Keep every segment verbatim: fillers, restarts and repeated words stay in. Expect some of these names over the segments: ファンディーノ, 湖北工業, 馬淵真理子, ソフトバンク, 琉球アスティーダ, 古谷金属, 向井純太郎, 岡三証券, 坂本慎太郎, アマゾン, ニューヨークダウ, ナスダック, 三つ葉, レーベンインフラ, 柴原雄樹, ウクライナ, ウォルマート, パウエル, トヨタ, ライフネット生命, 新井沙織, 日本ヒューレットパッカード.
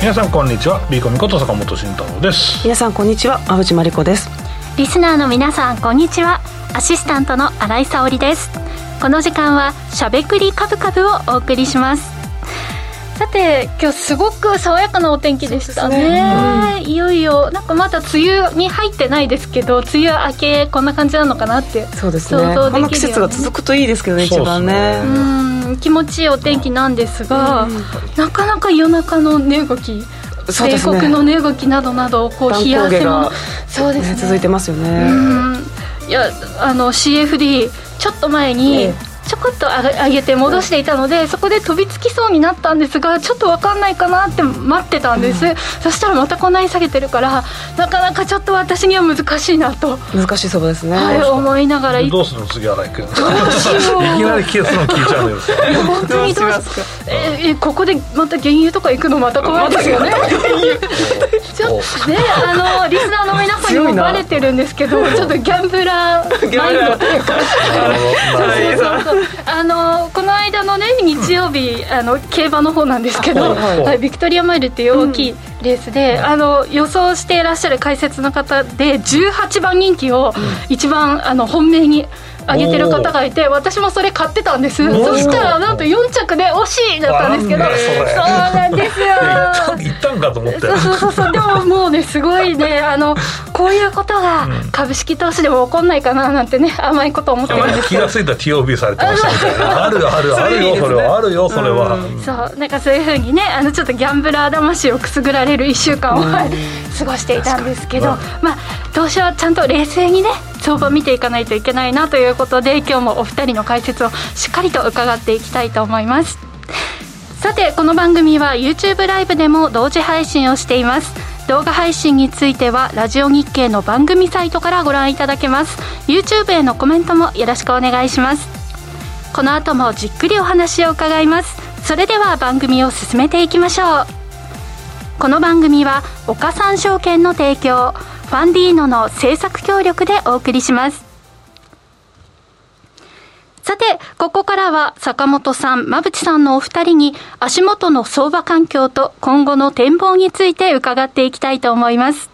皆さんこんにちは、ビーコミこと坂本慎太郎です。皆さんこんにちは、馬淵真理子です。リスナーの皆さんこんにちは、アシスタントの新井沙織です。この時間はしゃべくりカブカブをお送りします。さて今日すごく爽やかなお天気でした ね, ね、うん、いよいよなんかまだ梅雨に入ってないですけど、梅雨明けこんな感じなのかなって想像できるよね。そうですね、この季節が続くといいですけどね、一番ね、うん、気持ちいいお天気なんですが、うん、なかなか夜中の値動き、米国の値動きなどなど、こう冷や汗もそうですね、続いてますよね、うん、いやあの シーエフディー ちょっと前に、ね、ちょこっと上げて戻していたので、そこで飛びつきそうになったんですが、ちょっと分かんないかなって待ってたんです、うん、そしたらまたこんなに下げてるから、なかなかちょっと私には難しいなと、難しいそうですね、はい、思いながら、どうするの次はないけどいきなり消すの聞いちゃうよ本当にどうしますか、ええ、ここでまた原油とか行くのまた怖いですよねちょっとね、あのリスナーの皆さんにもバレてるんですけど、ちょっとギャンブラーマインドというかそうそうそうあのこの間の、ね、日曜日、あの競馬の方なんですけど、はいはい、ビクトリアマイルっていう大きいレースで、うん、あの予想していらっしゃる解説の方でじゅうはちばん人気を一番、うん、あの本命に上げてる方がいて、私もそれ買ってたんです。そしたらなんとよん着で惜しいだったんですけど、そうなんですよいったんかと思って、そうそうそうでももうね、すごいね、あのこういうことが株式投資でも起こんないかななんてね、甘いこと思ってるんですけど、気がついたら ティーオービー されてましたみたいなあるあるあるよ、それはあるよ、それは、うん、そう、なんかそういう風にね、あのちょっとギャンブラー魂をくすぐられるいっしゅうかんを過ごしていたんですけど、うん、まあ投資はちゃんと冷静にね、相場見ていかないといけないなということで、今日もお二人の解説をしっかりと伺っていきたいと思います。さてこの番組は YouTube ライブでも同時配信をしています。動画配信についてはラジオ日経の番組サイトからご覧いただけます。 YouTube へのコメントもよろしくお願いします。この後もじっくりお話を伺います。それでは番組を進めていきましょう。この番組は岡三証券の提供、ファンディーノの制作協力でお送りします。さてここからは坂本さん、馬淵さんのお二人に足元の相場環境と今後の展望について伺っていきたいと思います。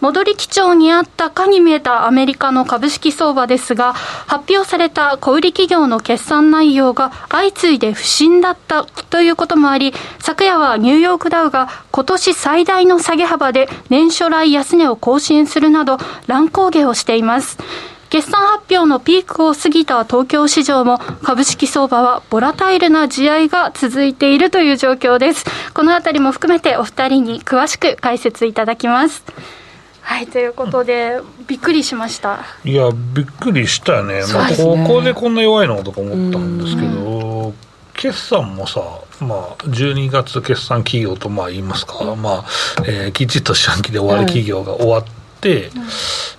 戻り基調にあったかに見えたアメリカの株式相場ですが、発表された小売企業の決算内容が相次いで不振だったということもあり、昨夜はニューヨークダウが今年最大の下げ幅で年初来安値を更新するなど乱高下をしています。決算発表のピークを過ぎた東京市場も株式相場はボラタイルな地合いが続いているという状況です。このあたりも含めてお二人に詳しく解説いただきます。はい、ということでびっくりしました。いやびっくりしたね。まあ、ここでこんな弱いのとか思ったんですけど、決算もさ、まあ、じゅうにがつ決算企業とまあ言いますか、まあえー、きちっと四半期で終わる企業が終わって、はいで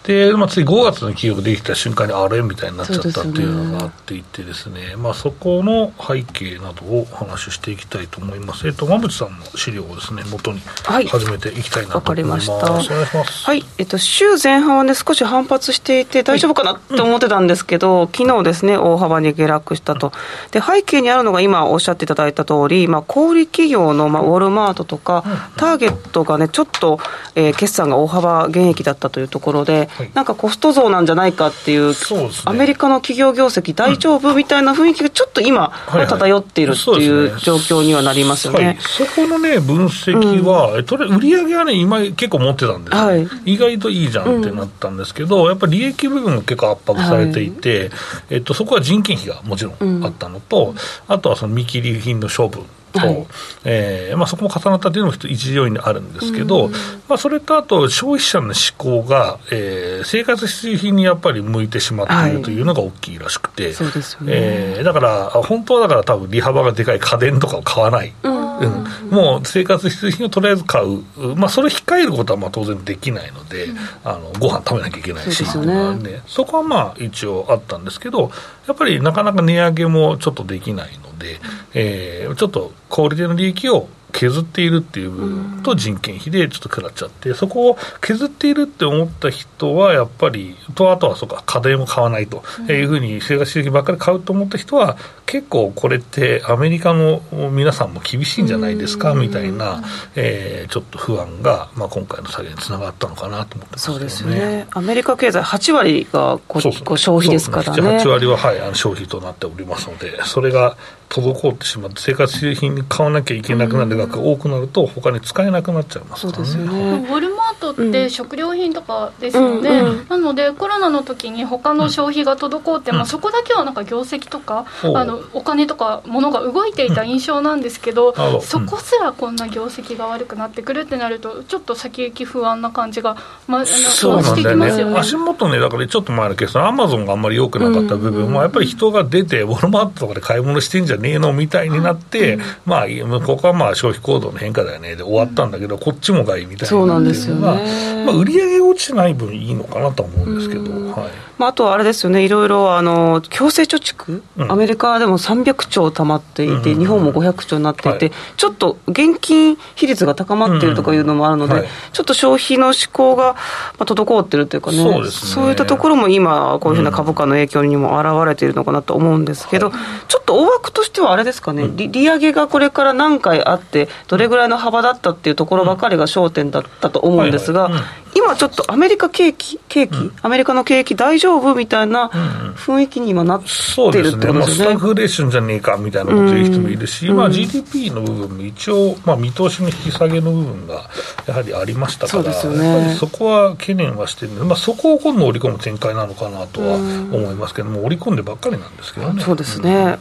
でまあ、次ごがつの企業ができた瞬間にあれみたいになっちゃったっていうのがあっていてですね、まあ、そこの背景などをお話ししていきたいと思います。えっと、馬淵さんの資料をですね、元に始めていきたいなと思います。はい、わかりました。お願いします。はい、えっと、週前半は、ね、少し反発していて大丈夫かなと思ってたんですけど、はいうん、昨日ですね大幅に下落したと。で背景にあるのが今おっしゃっていただいた通り、まあ、小売企業の、まあ、ウォルマートとか、うんうん、ターゲットがねちょっと、えー、決算が大幅減益だだったというところで、はい、なんかコスト増なんじゃないかっていう、そうですね、アメリカの企業業績大丈夫みたいな雰囲気がちょっと今、はいはい、漂っているっていう状況にはなりますよね。はい、そこのね分析は、うん、とりあえず売上はね今結構持ってたんです、はい、意外といいじゃんってなったんですけど、うん、やっぱり利益部分が結構圧迫されていて、はいえっと、そこは人件費がもちろんあったのと、うん、あとはその見切り品の処分とはいえーまあ、そこも重なったというのも一要因であるんですけど、うんまあ、それとあと消費者の思考が、えー、生活必需品にやっぱり向いてしまっているというのが大きいらしくて、はいそうですよねえー、だから本当はだから多分利幅がでかい家電とかを買わない、うんうん、もう生活必需品をとりあえず買う、まあ、それを控えることはまあ当然できないので、うん、あのご飯食べなきゃいけないし そうですよね、ね、そこはまあ一応あったんですけど、やっぱりなかなか値上げもちょっとできないので、えー、ちょっと小売りでの利益を削っているっていう部分と人件費でちょっと食らっちゃって、そこを削っているって思った人はやっぱりと、あとはそうか家電も買わないというふうに生活資源ばっかり買うと思った人は結構これってアメリカの皆さんも厳しいんじゃないですかみたいな、えちょっと不安がまあ今回の下げにつながったのかなと思ってますけどね。そうですね、アメリカ経済はちわりがこうこう消費ですからね、ね、ななはちわりは、はい、あの消費となっておりますので、それが滞ってしまって生活必需品に買わなきゃいけなくなる額が多くなると他に使えなくなっちゃいますからね。そうですね、はい、ウォルマートって食料品とかですよね、うんうん、なのでコロナの時に他の消費が滞って、うん、まあ、そこだけはなんか業績とか、うん、あのお金とか物が動いていた印象なんですけど、うん、そこすらこんな業績が悪くなってくるってなるとちょっと先行き不安な感じが、まあ、してきますよね。足元ね、だからちょっと前のケースのアマゾンがあんまり良くなかった部分も、うんうん、やっぱり人が出てウォルマートとかで買い物してんじゃねえのみたいになって、うん、まあ、ここはまあ消費行動の変化だよねで終わったんだけど、うん、こっちもがいいみたいな。そうなんですよね、まあ、売り上げが落ちてない分いいのかなと思うんですけど、うん、はい、まあ、あとはあれですよね、いろいろあの強制貯蓄、うん、アメリカでもさんびゃくちょう溜まっていて、うん、日本もごひゃくちょうになっていて、はい、ちょっと現金比率が高まっているとかいうのもあるので、うん、はい、ちょっと消費の思考が滞っているというかね、そうですね、そういったところも今こういうふうな株価の影響にも表れているのかなと思うんですけど、うん、はい、ちょっと大枠としてはあれですかね、うん、利, 利上げがこれから何回あってどれぐらいの幅だったっていうところばかりが焦点だったと思うんですが、うん、はいはい、うん、今ちょっとアメリカ景気、景気、うん、アメリカの景気大丈夫みたいな雰囲気に今なってるってことですよね。そうですね、まあ、スタグフレーションじゃねえかみたいなこと言う人もいるし、うん、まあ、ジーディーピー の部分も一応、まあ、見通しの引き下げの部分がやはりありましたから、 そ, う、ね、やっぱりそこは懸念はしてるので、まあ、そこを今度織り込む展開なのかなとは思いますけども、うん、織り込んでばっかりなんですけどね。そうですね、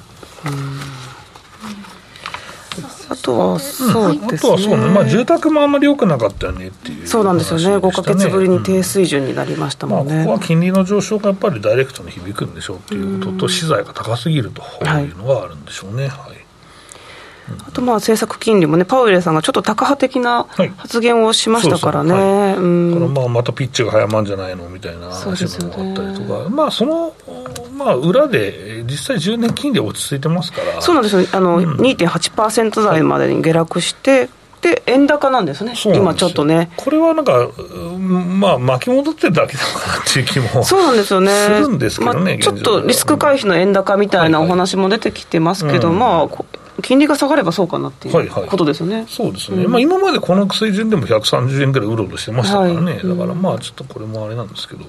うんうん、あとはそうですね、まあ、住宅もあんまり良くなかったよねっていう、ね、そうなんですよね、ごかげつぶりに低水準になりましたもんね、うん、まあ、ここは金利の上昇がやっぱりダイレクトに響くんでしょうっていうことと、資材が高すぎるというのがあるんでしょうね、はいはい、うん、あとまあ政策金利もね、パウエルさんがちょっとタカ派的な発言をしましたからね、はい、そうそう、はい、うん、まあまたピッチが早まんじゃないのみたいな話もあったりとか、ね、まあ、その、まあ、裏で実際じゅうねん金利落ち着いてますから。そうなんですよ、あの、うん、にてんはちパーセント 台までに下落して、はい、で円高なんですね今ちょっとね。これはなんか、まあ、巻き戻ってるだけなのかなっていう気もそうなんですよね、するんですけどね、まあ、ちょっとリスク回避の円高みたいなお話も出てきてますけど、はいはい、まあ金利が下がればそうかなっていうことですよね。はいはい、そうですね、うん、まあ、今までこの水準でもひゃくさんじゅうえんぐらいうろうろしてましたからね、はい、だからまあちょっとこれもあれなんですけど、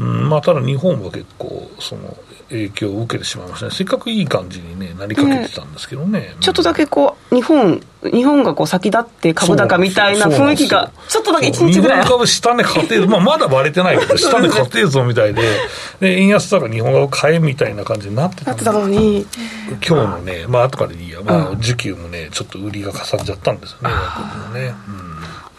うん、まあ、ただ日本は結構その影響を受けてしまいましたね。せっかくいい感じに、ね、なりかけてたんですけどね、ね、うん、ちょっとだけこう日本日本がこう先立って株高みたいな雰囲気がちょっとだけいちにちぐらい、日本株下値勝てる、まあ、まだバレてないけど下値勝てるぞみたい で, で円安だから日本株買えみたいな感じになってたのに、今日のね、まあ後からでいいや、まあ、需給もねちょっと売りがかさんじゃったんですよね、うん、ね、うん、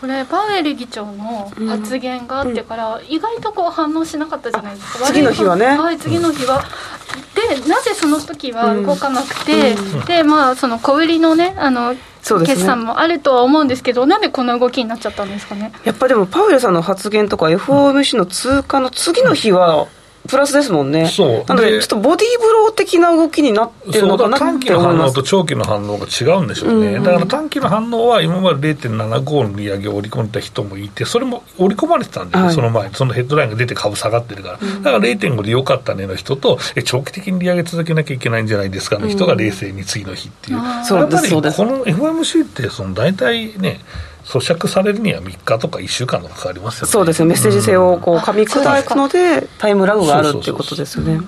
これパウエル議長の発言があってから意外とこう反応しなかったじゃないですか、うん、次の日はね、はい、次の日は、うん、でなぜその時は動かなくて、うんうん、でまあその小売りのね、あのそうですね、決算もあるとは思うんですけど、なんでこんな動きになっちゃったんですかね。やっぱりでもパウエルさんの発言とか エフオーエムシー の通過の次の日はプラスですもんね。そうなのでちょっとボディーブロー的な動きになってるのかなって思います。短期の反応と長期の反応が違うんでしょうね、うんうん、だから短期の反応は今まで れいてんななご の利上げを織り込んだ人もいて、それも織り込まれてたんで、はい、その前そのヘッドラインが出て株下がってるから、うん、だから れいてんご で良かったねの人と、え長期的に利上げ続けなきゃいけないんじゃないですかの人が冷静に次の日っていう、うん、やっぱりこの エフオーエムシー ってその大体ね咀嚼されるにはみっかとかいっしゅうかんとかかかりますよね。そうですよ、メッセージ性をこう噛み砕くのでタイムラグがあるっていうことですよね。なる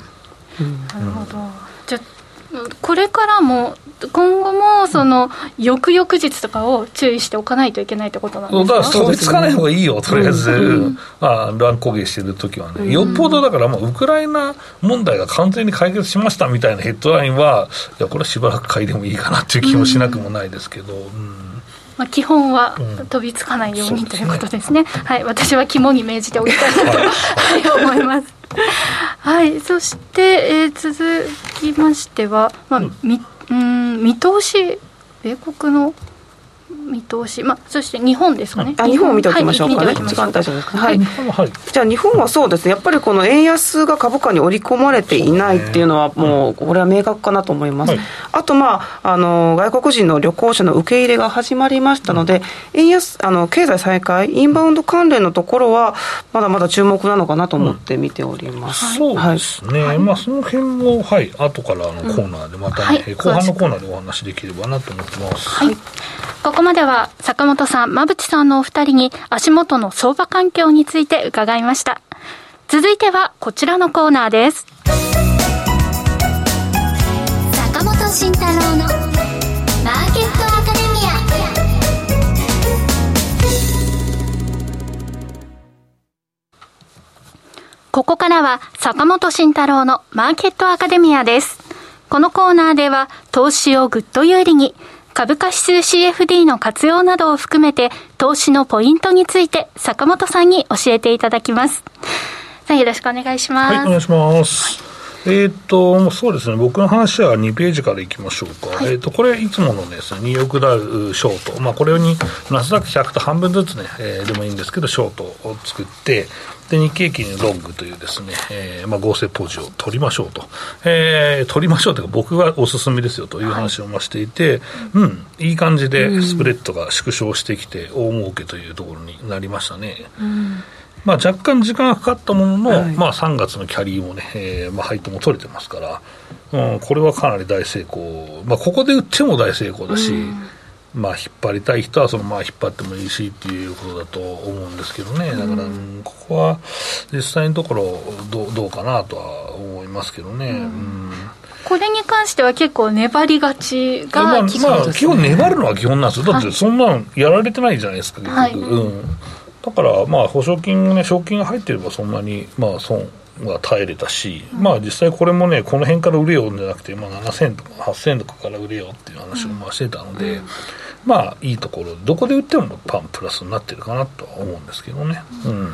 ほど、じゃこれからも今後もその翌々日とかを注意しておかないといけないってことなんですか。だから飛びつかない方がいいよとりあえず、うん、まあ、乱高下してるときはね、うん、よっぽどだから、まあ、ウクライナ問題が完全に解決しましたみたいなヘッドラインは、いやこれはしばらく買いでもいいかなっていう気もしなくもないですけど、うんうん、まあ、基本は飛びつかないように、うん、ということですね。はい、私は肝に銘じておきたいなと、はい、思います。はい、そして、えー、続きましては、まあ、み、うん、見通し米国の見通し、まあ、そして日本ですかね、あ、日本を見ておきましょうかね、はい、時間大丈夫ですか、はいはい、じゃあ日本はそうですね、やっぱりこの円安が株価に織り込まれていないっていうのはもうこれは明確かなと思います、はい、あと、まあ、あの外国人の旅行者の受け入れが始まりましたので、うん、円安あの経済再開インバウンド関連のところはまだまだ注目なのかなと思って見ております、うん、そうですね、はい、まあ、その辺も、はい、後からのコーナーでまた、ね、うん、はい、後半のコーナーでお話できればなと思ってます、はい、ここまでは坂本さん、馬渕さんのお二人に足元の相場環境について伺いました。続いてはこちらのコーナーです。坂本慎太郎のマーケットアカデミア。ここからは坂本慎太郎のマーケットアカデミアです。このコーナーでは投資をぐっと有利に、株価指数 シーエフディー の活用などを含めて投資のポイントについて坂本さんに教えていただきます。さあ、よろしくお願いします。はい、お願いします。はい、えー、とそうですね、僕の話はにページからいきましょうか、はい、えー、とこれいつものです、ね、ニューヨークダウショート、まあ、これにナスダックひゃくと半分ずつ、ね、えー、でもいいんですけどショートを作ってで日経金ロングというです、ね、えーまあ、合成ポジを取りましょうと、えー、取りましょうというか僕がおすすめですよという話をしていて、はい、うん、いい感じでスプレッドが縮小してきて大儲けというところになりましたね、うん、まあ、若干時間がかかったものの、はい、まあ、さんがつのキャリーもね、えーまあ、配当も取れてますから、うん、これはかなり大成功、まあ、ここで売っても大成功だし、うん、まあ、引っ張りたい人はそのまあ引っ張ってもいいしっていうことだと思うんですけどね、だから、うん、ここは実際のところどう、どうかなとは思いますけどね、うんうん、これに関しては結構粘りがちが基本、ね、まあ、基本粘るのは基本なんですよ、だってそんなのやられてないじゃないですか結局、はい、うん、だからまあ保証金ね、賞金が入っていればそんなにまあ損が耐えれたし、うん、まあ実際これもねこの辺から売れようじゃなくて、まあ、ななせんとかはっせんとかから売れようっていう話をまあしてたので、うん、まあいいところどこで売ってもパンプラスになってるかなとは思うんですけどね、うん、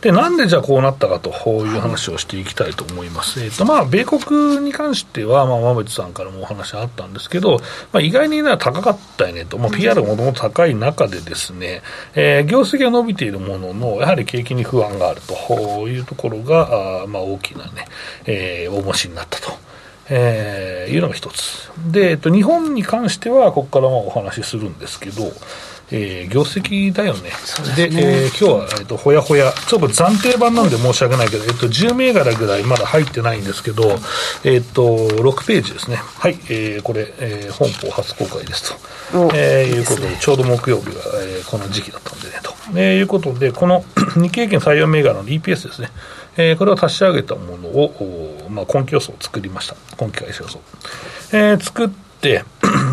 でなんでじゃあこうなったかという話をしていきたいと思います、えーとまあ、米国に関しては、まあ、馬渕さんからもお話あったんですけど、まあ、意外に、ね、高かったよねと、まあ、ピーアール もともと高い中でですね、えー、業績が伸びているもののやはり景気に不安があるというところがあ、まあ、大きな、ね、えー、重しになったと、えー、いうのが一つで、えーと、日本に関してはここからお話しするんですけど、えー、業績だよね。で、えー、今日は、えー、とほやほやちょっと暫定版なんで申し訳ないけど、えー、とじゅう銘柄ぐらいまだ入ってないんですけど、えー、とろくページですね、はい、えー、これ、えー、本邦初公開ですと、えー、い, い, です、ね、いうことでちょうど木曜日が、えー、この時期だったんでねと、えー、いうことでこの日経平均採用銘柄の イーピーエス ですね、えー、これを足し上げたものを、まあ、今期予想を作りました。今期会社予想、えー、作ってで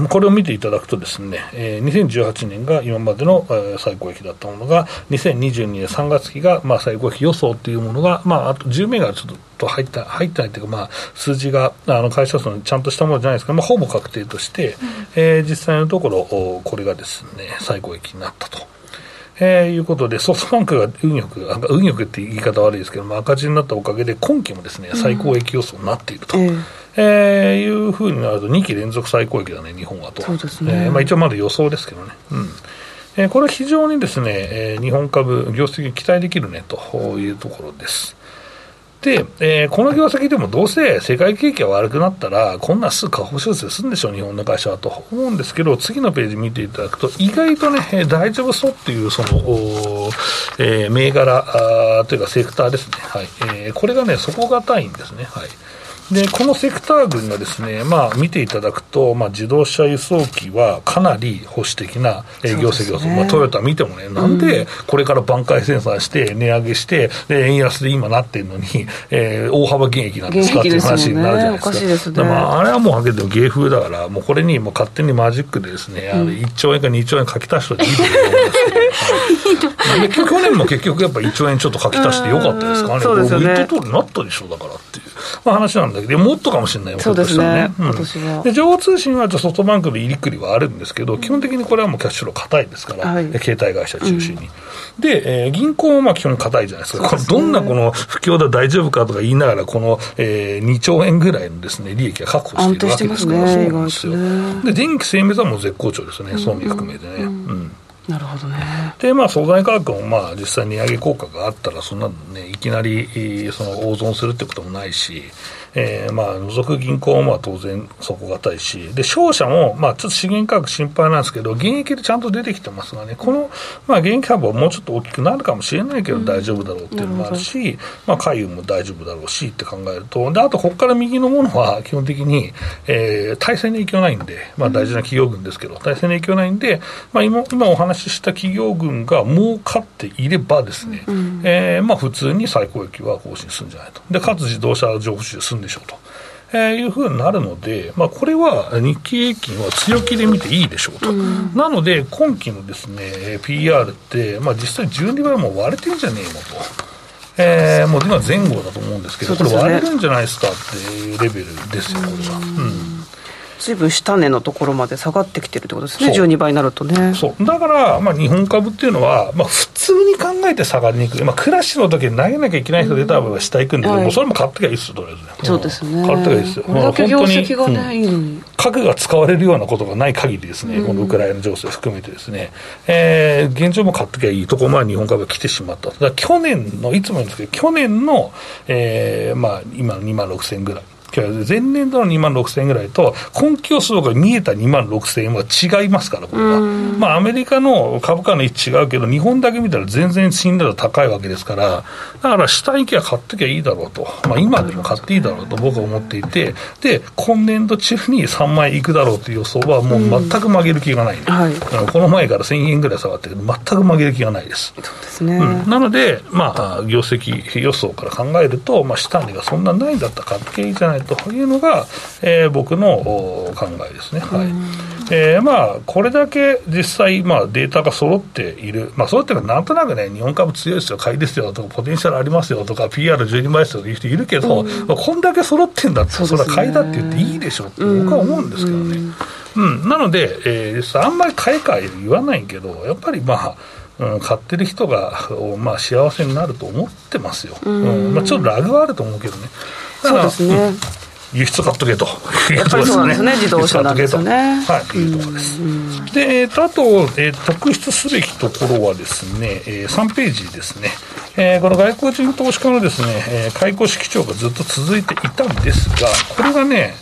これを見ていただくとですね、にせんじゅうはちねんが今までの最高益だったものがにせんにじゅうにねんさんがつ期がまあ最高益予想というものが、まあ、あとじゅう銘柄ちょっと入ってないというか、まあ、数字があの会社数にちゃんとしたものじゃないですか、まあ、ほぼ確定として、うん、えー、実際のところこれがですね最高益になったと、えー、いうことでソフトバンクが運よく運よくって言い方悪いですけども赤字になったおかげで今期もですね最高益予想になっていると、うん、えーえー、いうふうになるとに期連続最高益だね日本はと、そうですね、えーまあ、一応まだ予想ですけどね、うん、えー、これは非常にですね、えー、日本株業績期待できるねというところです。で、えー、この業績でもどうせ世界景気が悪くなったらこんなすぐ下方修正するんでしょう日本の会社はと思うんですけど、次のページ見ていただくと意外とね、えー、大丈夫そうっていうその、えー、銘柄というかセクターですね、はい、えー、これがね底堅いんですね、はい、でこのセクター群がですね、まあ、見ていただくと、まあ、自動車輸送機はかなり保守的な業績を、ね、まあ、トヨタ見てもね、なんでこれから挽回生産して値上げしてで円安で今なってるのに、えー、大幅減益なんですかっていう話になるじゃないですか、ね、ですね、だからまあ、あれはもうはっきり言って芸風だからもうこれにもう勝手にマジックでですね、うん、いっちょうえんかにちょうえん書き足していいと思うんですけど、はい、去年も結局やっぱりいっちょうえんちょっと書き足してよかったですからね、うんうん、そうですよね、言った通りになったでしょだからっていう話なんだけど、もっとかもしれないよ。そうですね。今年は。で、情報通信はちょっとソフトバンクの入りくりはあるんですけど、うん、基本的にこれはもうキャッシュロー硬いですから、はい、携帯会社中心に。うん、で、えー、銀行もまあ基本硬いじゃないですか。すね、これどんなこの不況だ大丈夫かとか言いながらこの、えー、にちょうえんぐらいのですね利益は確保しているわけですから、ね、そうなんですよ。ね、で、電気生命はもう絶好調ですね。総務含めてね。うんうん、なるほどね。で、まあ、素材価格も、まあ、実際に値上げ効果があったらそんなの、ね、いきなりその大損するってこともないし、えー、まあ除く銀行も当然底堅いし、で商社も、まあ、ちょっと資源価格心配なんですけど現役でちゃんと出てきてますがね、この、まあ、現役株はもうちょっと大きくなるかもしれないけど大丈夫だろうっていうのもあるし、まあ、海運も大丈夫だろうしって考えると、であとここから右のものは基本的に、えー、対戦の影響ないんで、まあ、大事な企業群ですけど対戦の影響ないんで、まあ、今, 今お話しした企業群が儲かっていればですね、えーまあ、普通に最高益は更新するんじゃないと。でかつ自動車上昇するでしょうと、えー、いうふうになるので、まあ、これは日経平均は強気で見ていいでしょうと、うん、なので今期のですね ピーアール って、まあ、実際じゅうにばいも割れてんじゃねえよと、えー、もう今前後だと思うんですけど、これ割れるんじゃないですかっていうレベルですよ、これは。うん、随分下値のところまで下がってきてるってことですね。じゅうにばいになるとね。そうだから、まあ、日本株っていうのは、まあ、普通に考えて下がりにくい、まあ、クラッシュの時に投げなきゃいけない人出た場合は下行くんで、うん、はい、もうそれも買ってきゃいいですよ、とりあえず、ね、そうですね、買ってきゃいいですよ。これだけ業績がね、いいのに核が使われるようなことがない限りですね、このウクライナ情勢を含めてですね、うん、えー、現状も買ってきゃいいとこまで日本株が来てしまったと。だから去年のいつも言うんですけど去年の、えーまあ、今のにまんろくせんぐらい、前年度のにまんろくせんえんぐらいと今期予想が見えたにまんろくせんえんは違いますから、これは、まあ、アメリカの株価の位置違うけど日本だけ見たら全然信頼度高いわけですから、だから下行きは買ってきゃいいだろうと、まあ、今でも買っていいだろうと僕は思っていて、で今年度中にさんまんえんいくだろうという予想はもう全く曲げる気がない、ね、はい、この前からせんえんぐらい下がってるけど全く曲げる気がないです。そうですね、うん、なので、まあ、業績予想から考えると、まあ、下値がそんなないんだったら買ってきゃいいじゃないというのが、えー、僕の考えですね。はい、えーまあ、これだけ実際、まあ、データが揃っている、まあ、揃っているのはなんとなくね、日本株強いですよ、買いですよとかポテンシャルありますよとか ピーアールじゅうにばいですよという人いるけど、うん、まあ、こんだけ揃ってるんだったら そ,、ね、それは買いだって言っていいでしょって僕は思うんですけどね、うんうんうん、なので、えー、実際あんまり買い買い言わないけどやっぱりまあうん、買ってる人が、まあ、幸せになると思ってますよ、うんうん、まあ、ちょっとラグはあると思うけどね。だからそうですね、うん、輸出買っとけとやっぱりそうなんですね、自動車なんですよね、はい、いうところです。で、えー、とあと、えー、特筆すべきところはですね、えー、さんページですね、えー、この外国人投資家のですね、えー、解雇式調がずっと続いていたんですが、これがね、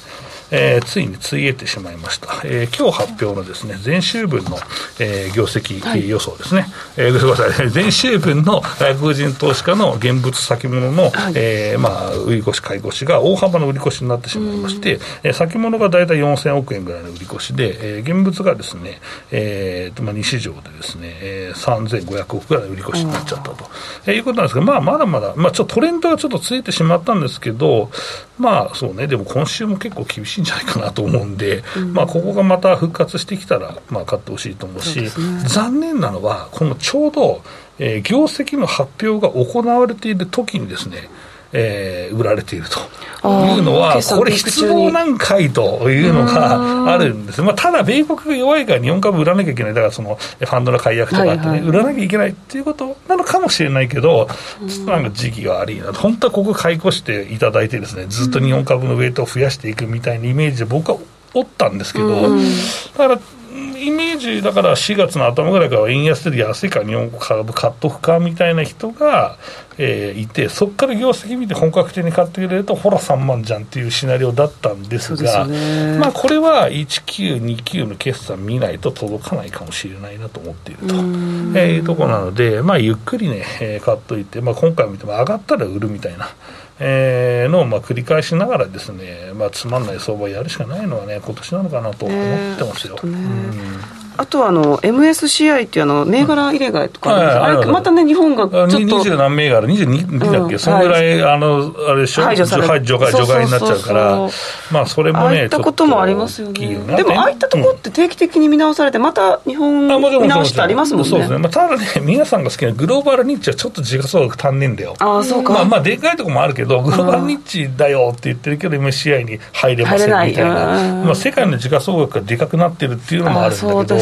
えー、ついについえてしまいました、えー、今日発表のですね前週分の、えー、業績予想ですね、はい、えー、ごめんなさい、前週分の外国人投資家の現物先物の、はい、えーまあ、売り越し買い越しが大幅の売り越しになってしまいまして、えー、先物がだいたいよんせんおくえんぐらいの売り越しで、えー、現物がですね、えーまあ、に市場でですね、えー、さんぜんごひゃくおくぐらいの売り越しになっちゃったと、えー、いうことなんですが、まあ、まだまだ、まあ、ちょっとトレンドはちょっとついてしまったんですけど、まあそうね、でも今週も結構厳しいんじゃないかなと思うんで、うん、まあ、ここがまた復活してきたら、まあ、買ってほしいと思うし、ね、残念なのはこのちょうど、えー、業績の発表が行われている時にですね、えー、売られているというのはこれ失望なんかいというのがあるんです、まあ、ただ米国が弱いから日本株売らなきゃいけない、だからそのファンドの解約とかって、ね、はいはい、売らなきゃいけないっていうことなのかもしれないけど、ちょっとなんか時期が悪いなと、本当はここ買い越していただいてですね、ずっと日本株のウェイトを増やしていくみたいなイメージで僕はおったんですけど、だからイメージだからしがつの頭ぐらいから円安で安いから日本株買っとくかみたいな人が、えー、いて、そこから業績見て本格的に買ってくれるとほらさんまんじゃんっていうシナリオだったんですが、まあ、これはいちきゅうにきゅうの決算見ないと届かないかもしれないなと思っていると、えー、いうところなので、まあ、ゆっくりね、えー、買っといて、まあ、今回見ても上がったら売るみたいな、えー、のをまあ繰り返しながらですね、まあ、つまんない相場をやるしかないのはね今年なのかなと思ってますよ、えーね、あとはあの エムエスシーアイ っていうあの銘柄入れ替えとか、うん、あれまたね日本がちょっとにじゅう何銘柄にじゅうにだっけ、うん、そのぐらい、はい、あのあれでしょ、排除される除外除外になっちゃうから、まあそれもねああいったこともありますよね。でもああいったとこって定期的に見直されて、また日本見直しってありますもんね。そうですね、まあ、ただね皆さんが好きなグローバルニッチはちょっと時価総額足んねえんだよ。ああそうか、まあ、まあでかいとこもあるけどグローバルニッチだよって言ってるけど エムエスシーアイ に入れませんみたいな、あ、まあ、世界の時価総額がでかくなってるっていうのもあるんだけど、ああそうで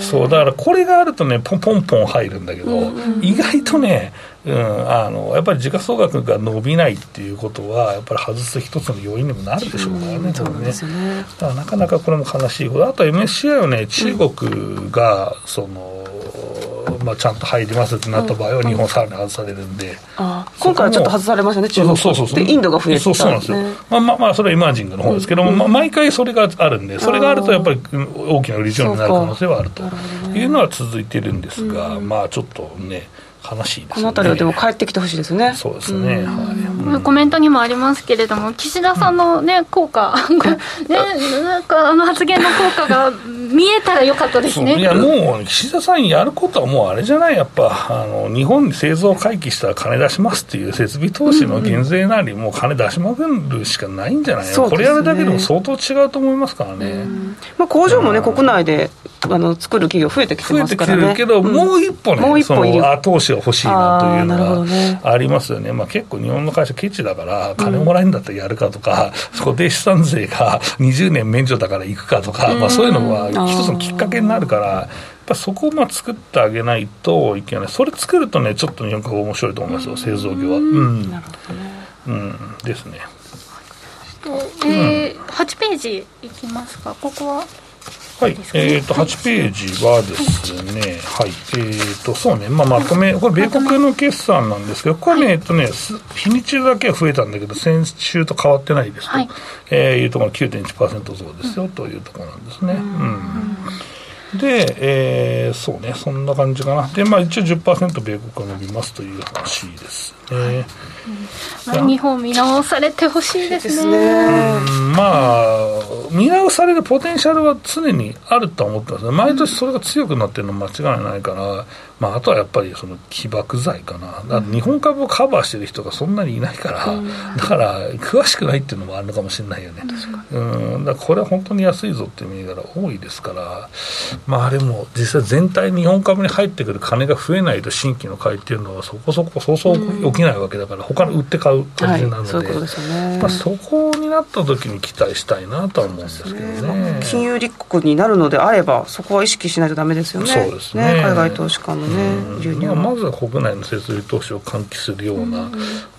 す、そうだからこれがあるとねポンポンポン入るんだけど、うんうん、意外とね、うん、あのやっぱり時価総額が伸びないっていうことはやっぱり外す一つの要因にもなるでしょうからね、うん、そうですね。だからなかなかこれも悲しいこと。あと エムエスシーアイ はね中国がその、まあ、ちゃんと入りますってなった場合は日本さらに外されるんで、うんうん、あ今回はちょっと外されましたね中国。そうそうそうそうでインドが増えてたんですね。そうそうなんですよ、まあまあまあ、それはエマージングの方ですけども、うんまあ、毎回それがあるんで、それがあるとやっぱり大きな売り上げになる可能性はあるというのは続いてるんですが、うん、まあちょっとね悲しいですね。このあたりはでも帰ってきてほしいですね。そうですね、うんはいうん、コメントにもありますけれども、岸田さんの、ね、効果、うんね、なんかあの発言の効果が見えたらよかったですね。いやもう岸田さんやることはもうあれじゃない、やっぱあの日本に製造回帰したら金出しますっていう設備投資の減税なり、うんうん、もう金出しまくるしかないんじゃないの、ね、これやるだけでも相当違うと思いますからね、うんまあ、工場もね、うん、国内であの作る企業増えてきてますからね。増えてきてるけど、うん、もう一歩ね、もう一歩いる投資が欲しいなというのがありますよね。あ、まあ、結構日本の会社ケチだから金もらえるんだったらやるかとか、うん、固定資産税がにじゅうねん免除だから行くかとか、うんまあ、そういうのは一つのきっかけになるから、やっぱそこをまあ作ってあげないといけない。それ作るとねちょっと日本が面白いと思いますよ、製造業は。うん、なるほどね、うん、ですね。えー、はちページいきますか。ここははい、えー、とはちページはですね、はい、えーと、そうね、まあ、まとめ、これ、米国の決算なんですけど、これね、えっとね、日にちだけは増えたんだけど、先週と変わってないですと、はいえー、いうところ、きゅうてんいちパーセント 増ですよ、うん、というところなんですね。うんで、えー、そうね、そんな感じかな。で、まあ、一応 じゅっパーセント 米国が伸びますという話ですね。うんまあ、日本見直されてほしいですね。ですねうんまあ、見直されるポテンシャルは常にあるとは思ってますね。毎年それが強くなってるのは間違いないから、まあ、あとはやっぱりその起爆剤かな。だから日本株をカバーしてる人がそんなにいないから、うん、だから詳しくないっていうのもあるのかもしれないよね。うん、うんだからこれは本当に安いぞっていう銘柄多いですから、まあ、でも実際全体日本株に入ってくる金が増えないと新規の買いっていうのはそこそこそうそう起きないわけだから、うん、他の売って買う感じなので、はい、そういうことですね。まあ、そこになった時に期待したいなとは思うんですけどね。まあ、金融立国になるのであればそこは意識しないとダメですよね。そうですね、ね海外投資家のね流入は、まあ、まずは国内の設備投資を喚起するような、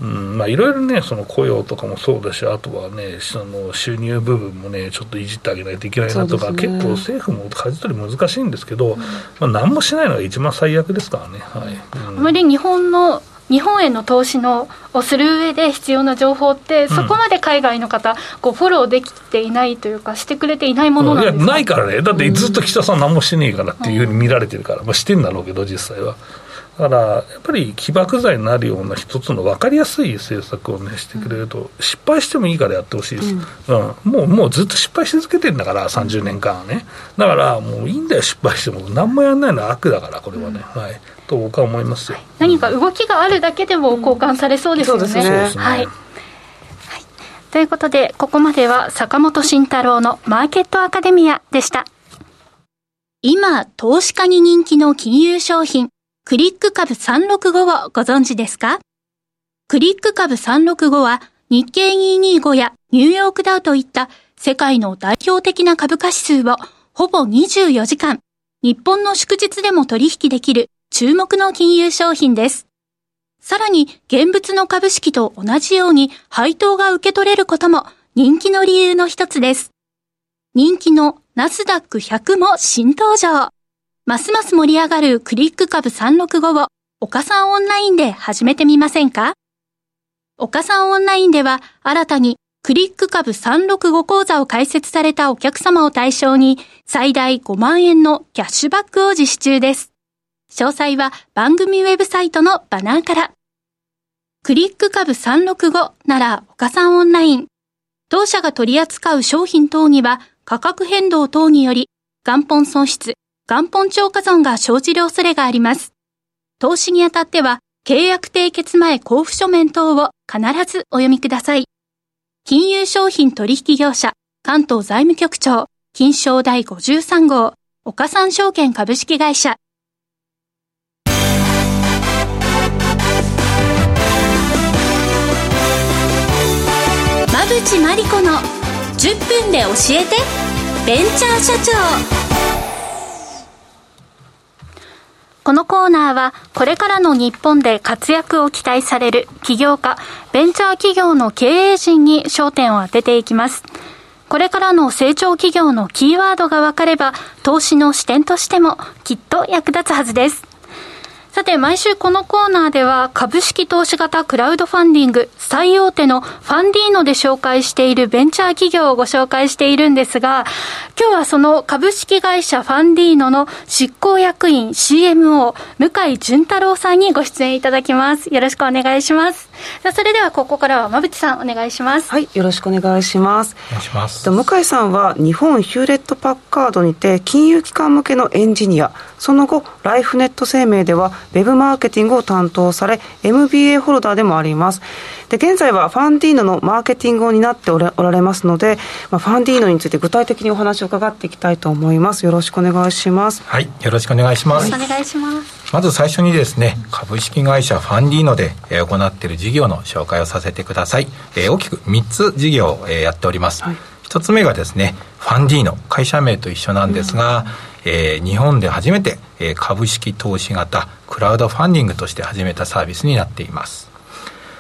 うん、まあいろいろねその雇用とかもそうだし、あとはねその収入部分もねちょっといじってあげないといけないなとか、ね、結構政府も舵取り難しい難しいんですけど、まあ、何もしないのが一番最悪ですからね。はいうん、あまり日本の日本への投資のをする上で必要な情報ってそこまで海外の方、うん、こうフォローできていないというかしてくれていないものなんですか。いやないからね。だってずっと岸田さん何もしてねえからっていう風に見られてるから、まあ、してんだろうけど実際は。だからやっぱり起爆剤になるような一つの分かりやすい政策を、ね、してくれると、うん、失敗してもいいからやってほしいです、うんうん、もう、もうずっと失敗し続けてるんだからさんじゅうねんかんはね。だからもういいんだよ失敗しても、何もやらないのは悪だからこれはね、うんはい、と僕は思いますよ。何か動きがあるだけでも交換されそうですよね。そうですね、はいはい、ということでここまでは坂本慎太郎のマーケットアカデミアでした。今投資家に人気の金融商品クリック株さんろくごをご存知ですか？クリック株さんろくごは日経にひゃくにじゅうごやニューヨークダウといった世界の代表的な株価指数をほぼにじゅうよじかん、日本の祝日でも取引できる注目の金融商品です。さらに現物の株式と同じように配当が受け取れることも人気の理由の一つです。人気のナスダックひゃくも新登場。ますます盛り上がるクリック株さんろくごを岡三オンラインで始めてみませんか？岡三オンラインでは新たにクリック株さんろくご講座を開設されたお客様を対象に最大ごまんえんのキャッシュバックを実施中です。詳細は番組ウェブサイトのバナーから。クリック株さんろくごなら岡三オンライン。当社が取り扱う商品等には価格変動等により元本損失元本超過損が生じる恐れがあります。投資にあたっては、契約締結前交付書面等を必ずお読みください。金融商品取引業者、関東財務局長、金商第ごじゅうさん号、岡三証券株式会社。馬渕磨理子のじゅっぷんで教えてベンチャー社長。このコーナーはこれからの日本で活躍を期待される起業家、ベンチャー企業の経営陣に焦点を当てていきます。これからの成長企業のキーワードが分かれば、投資の視点としてもきっと役立つはずです。さて、毎週このコーナーでは株式投資型クラウドファンディング最大手のファンディーノで紹介しているベンチャー企業をご紹介しているんですが、今日はその株式会社ファンディーノの執行役員 シーエムオー 向井純太郎さんにご出演いただきます。よろしくお願いします。さあ、それではここからは馬渕さんお願いします。はい、よろしくお願いします。お願いします。向井さんは日本ヒューレットパッカードにて金融機関向けのエンジニア、その後ライフネット生命ではウェブマーケティングを担当され エムビーエー ホルダーでもあります。で、現在はファンディーノのマーケティングを担っておられますので、まあ、ファンディーノについて具体的にお話を伺っていきたいと思います。よろしくお願いします。はい、よろしくお願いします。お願いします。まず最初にですね、株式会社ファンディーノで行っている事業の紹介をさせてください。えー、大きくみっつ事業をやっております。はい、ひとつめがですね、ファンディーノ、会社名と一緒なんですが、うん、えー、日本で初めて、えー、株式投資型クラウドファンディングとして始めたサービスになっています。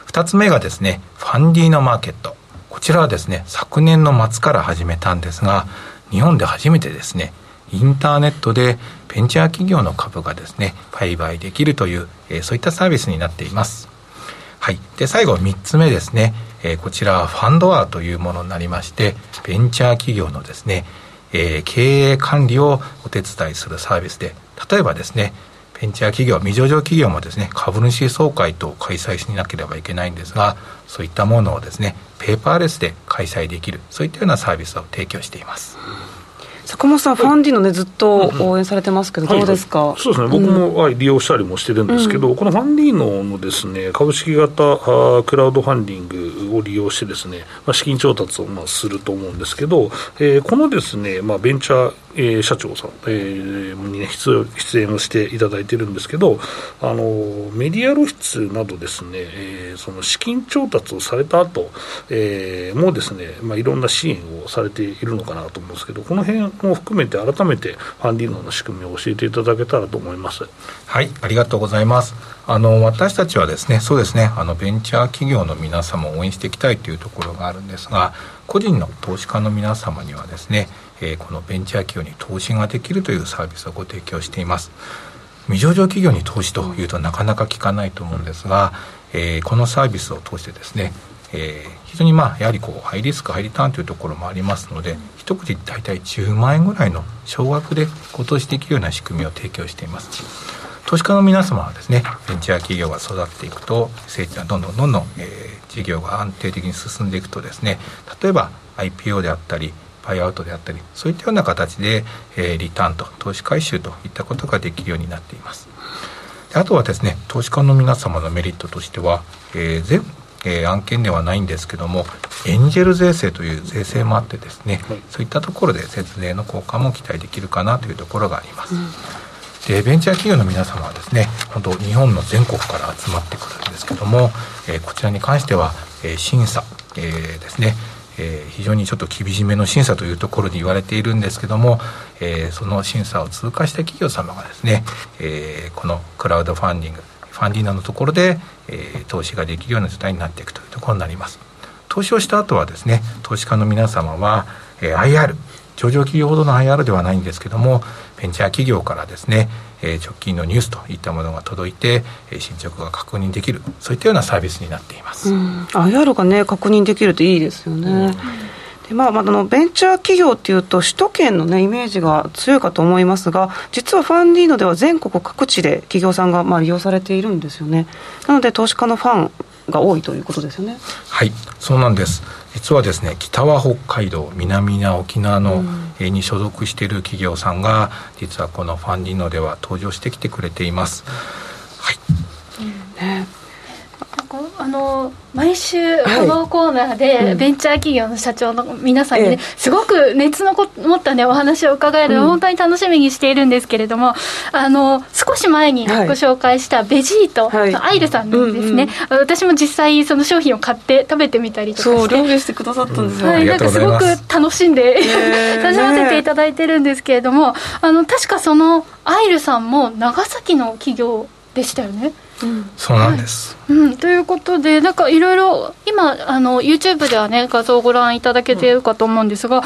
ふたつめがですね、ファンディーノマーケット。こちらはですね、昨年の末から始めたんですが、日本で初めてですね、インターネットでベンチャー企業の株がですね売買できるという、えー、そういったサービスになっています。はい、で最後みっつめですね、えー、こちらはファンドアーというものになりまして、ベンチャー企業のですね、えー、経営管理をお手伝いするサービスで、例えばですね、ベンチャー企業、未上場企業もですね株主総会等を開催しなければいけないんですが、そういったものをですねペーパーレスで開催できる、そういったようなサービスを提供しています。坂本さん、ファンディーノね、ずっと応援されてますけど、どうですか？はい、そうですね、僕も、はい、利用したりもしてるんですけど、うん、このファンディーノのですね、株式型クラウドファンディングを利用してですね、まあ、資金調達をまあすると思うんですけど、えー、このですね、まあ、ベンチャー、えー、社長さん、えー、に、ね、出, 出演をしていただいてるんですけど、あのメディア露出などですね、えー、その資金調達をされた後、えー、もうですね、まあ、いろんな支援をされているのかなと思うんですけど、この辺も含めて改めてファンディーノの仕組みを教えていただけたらと思います。はい、ありがとうございます。あの私たちはですね、そうですね、あのベンチャー企業の皆様を応援していきたいというところがあるんですが、個人の投資家の皆様にはですね、えー、このベンチャー企業に投資ができるというサービスをご提供しています。未上場企業に投資というとなかなか聞かないと思うんですが、えー、このサービスを通してですね、えー、非常にまあやはりこうハイリスクハイリターンというところもありますので、一口大体じゅうまんえんぐらいの少額でご投資できるような仕組みを提供しています。投資家の皆様はですね、ベンチャー企業が育っていくと、成長がどんどんどんどん、えー、事業が安定的に進んでいくとですね、例えば アイピーオー であったりバイアウトであったり、そういったような形で、えー、リターンと投資回収といったことができるようになっています。で、あとはですね、投資家の皆様のメリットとしては、えー、全部えー、案件ではないんですけども、エンジェル税制という税制もあってですね、はい、そういったところで節税の効果も期待できるかなというところがあります。うん、でベンチャー企業の皆様はですね、本当日本の全国から集まってくるんですけども、えー、こちらに関しては、えー、審査、えー、ですね、えー、非常にちょっと厳しめの審査というところに言われているんですけども、えー、その審査を通過した企業様がですね、えー、このクラウドファンディングファンディーノのところで、えー、投資ができるような状態になっていくというところになります。投資をした後はですね、投資家の皆様は、えー、アイアール 上場企業ほどの アイアール ではないんですけども、ベンチャー企業からですね、えー、直近のニュースといったものが届いて、えー、進捗が確認できる、そういったようなサービスになっています。うん、アイアール がね確認できるといいですよね。うん、で、まあ、まあのベンチャー企業というと首都圏の、ね、イメージが強いかと思いますが、実はファンディーノでは全国各地で企業さんがまあ利用されているんですよね。なので投資家のファンが多いということですよね。はい、そうなんです。実はですね、北は北海道、南は沖縄の、うん、に所属している企業さんが実はこのファンディーノでは登場してきてくれています。はい、うんね、あの毎週このコーナーで、はいうん、ベンチャー企業の社長の皆さんに、ねええ、すごく熱のこ持った、ね、お話を伺える、うん、本当に楽しみにしているんですけれども、あの少し前にご紹介したベジート、はい、アイルさんなんですね、うんうん、私も実際その商品を買って食べてみたりとかして、そう料理してくださったんですよ、うんはい、なんかすごく楽しんで、えー、楽しませていただいてるんですけれども、あの確かそのアイルさんも長崎の企業でしたよね。うん、そうなんです、はいうん、ということで、なんかいろいろ今あの YouTube ではね画像をご覧いただけているかと思うんですが、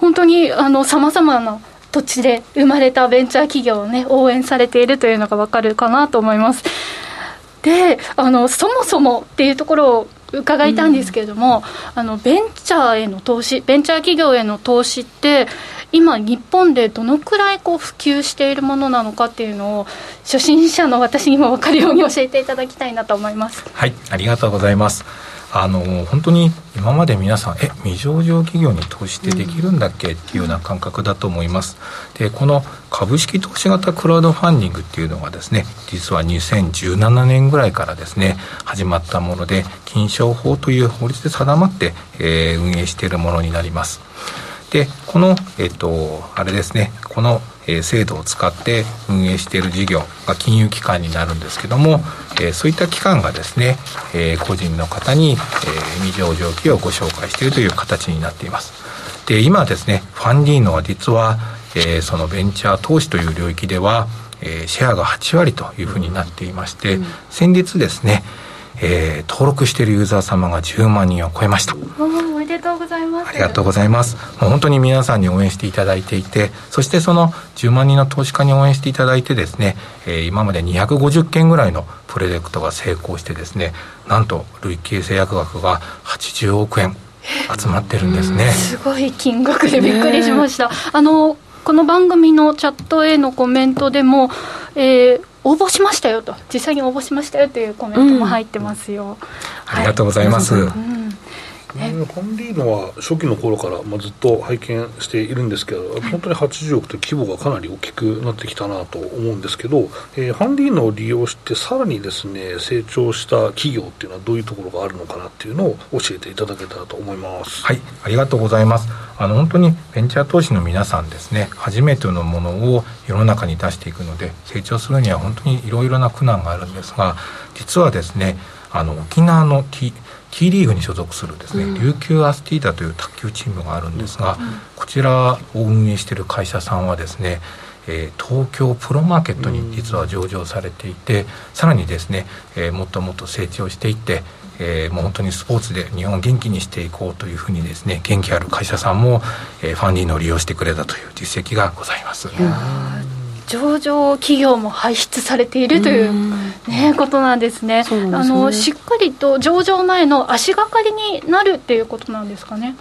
本当にあの様々な土地で生まれたベンチャー企業をね応援されているというのが分かるかなと思います。で、あのそもそもっていうところを伺いたんですけれども、うん、あのベンチャーへの投資、ベンチャー企業への投資って今日本でどのくらいこう普及しているものなのかっていうのを初心者の私にも分かるように教えていただきたいなと思います。はい、ありがとうございます。あの本当に今まで皆さんえ未上場企業に投資ってできるんだっけ、うん、っていうような感覚だと思います。で、この株式投資型クラウドファンディングっていうのがですね、実はにせんじゅうななねんぐらいからですね始まったもので、金商法という法律で定まって、えー、運営しているものになります。で、この、えっと、あれですね、この、えー、制度を使って運営している事業が金融機関になるんですけども、えー、そういった機関がですね、えー、個人の方に、えー、未上場企業をご紹介しているという形になっています。で、今ですね、ファンディーノは実は、えー、そのベンチャー投資という領域では、えー、シェアがはちわりというふうになっていまして、うん、先日ですね、えー、登録しているユーザー様がじゅうまんにんを超えました。おめでとうございます。ありがとうございます。もう本当に皆さんに応援していただいていて、そしてそのじゅうまんにんの投資家に応援していただいてですね、えー、今までにひゃくごじゅっけんぐらいのプロジェクトが成功してですね、なんと累計成約額がはちじゅうおくえん集まってるんですね。すごい金額でびっくりしました、ね、あのこの番組のチャットへのコメントでも、えー応募しましたよと、実際に応募しましたよというコメントも入ってますよ、うんはい、ありがとうございます、うん、ファンディーノは初期の頃から、まあ、ずっと拝見しているんですけど、本当にはちじゅうおくという規模がかなり大きくなってきたなと思うんですけど、えー、ファンディーノを利用してさらにですね成長した企業っていうのはどういうところがあるのかなっていうのを教えていただけたらと思います。はい、ありがとうございます。あの本当にベンチャー投資の皆さんですね、初めてのものを世の中に出していくので、成長するには本当にいろいろな苦難があるんですが、実はですね、あの沖縄の T, T リーグに所属するですね、うん、琉球アスティーダという卓球チームがあるんですが、うん、こちらを運営している会社さんはですね、えー、東京プロマーケットに実は上場されていて、うん、さらにですね、えー、もっともっと成長していって、えー、もう本当にスポーツで日本を元気にしていこうというふうにですね、元気ある会社さんも、えー、ファンディーノを利用してくれたという実績がございます。上場企業も輩出されているという、ね、ことなんですね。そうですね。あのしっかりと上場前の足がかりになるっていうことなんですかね。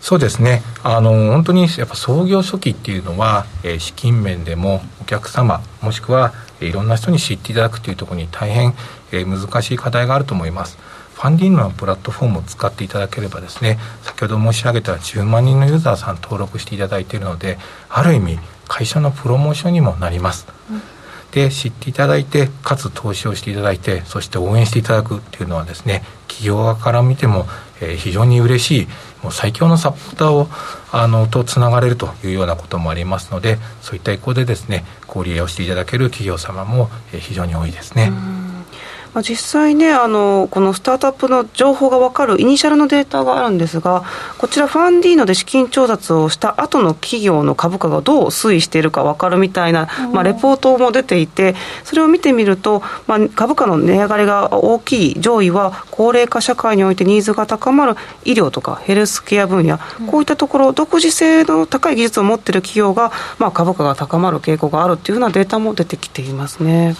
そうですね、あの本当にやっぱ創業初期っていうのは、えー、資金面でもお客様もしくはいろんな人に知っていただくというところに大変、えー、難しい課題があると思います。ファンディーノのプラットフォームを使っていただければですね、先ほど申し上げたじゅうまんにんのユーザーさん登録していただいているので、ある意味会社のプロモーションにもなります、うん、で知っていただいて、かつ投資をしていただいて、そして応援していただくっていうのはですね、企業側から見ても、えー、非常に嬉しい、もう最強のサポーターをあのとつながれるというようなこともありますので、そういった意向でですね、ご利用していただける企業様も、えー、非常に多いですね。まあ、実際ね、あのこのスタートアップの情報が分かるイニシャルのデータがあるんですが、こちらファンディーノで資金調達をした後の企業の株価がどう推移しているか分かるみたいな、まあ、レポートも出ていて、それを見てみると、まあ、株価の値上がりが大きい上位は高齢化社会においてニーズが高まる医療とかヘルスケア分野、こういったところ独自性の高い技術を持っている企業が、まあ、株価が高まる傾向があるというようなデータも出てきていますね。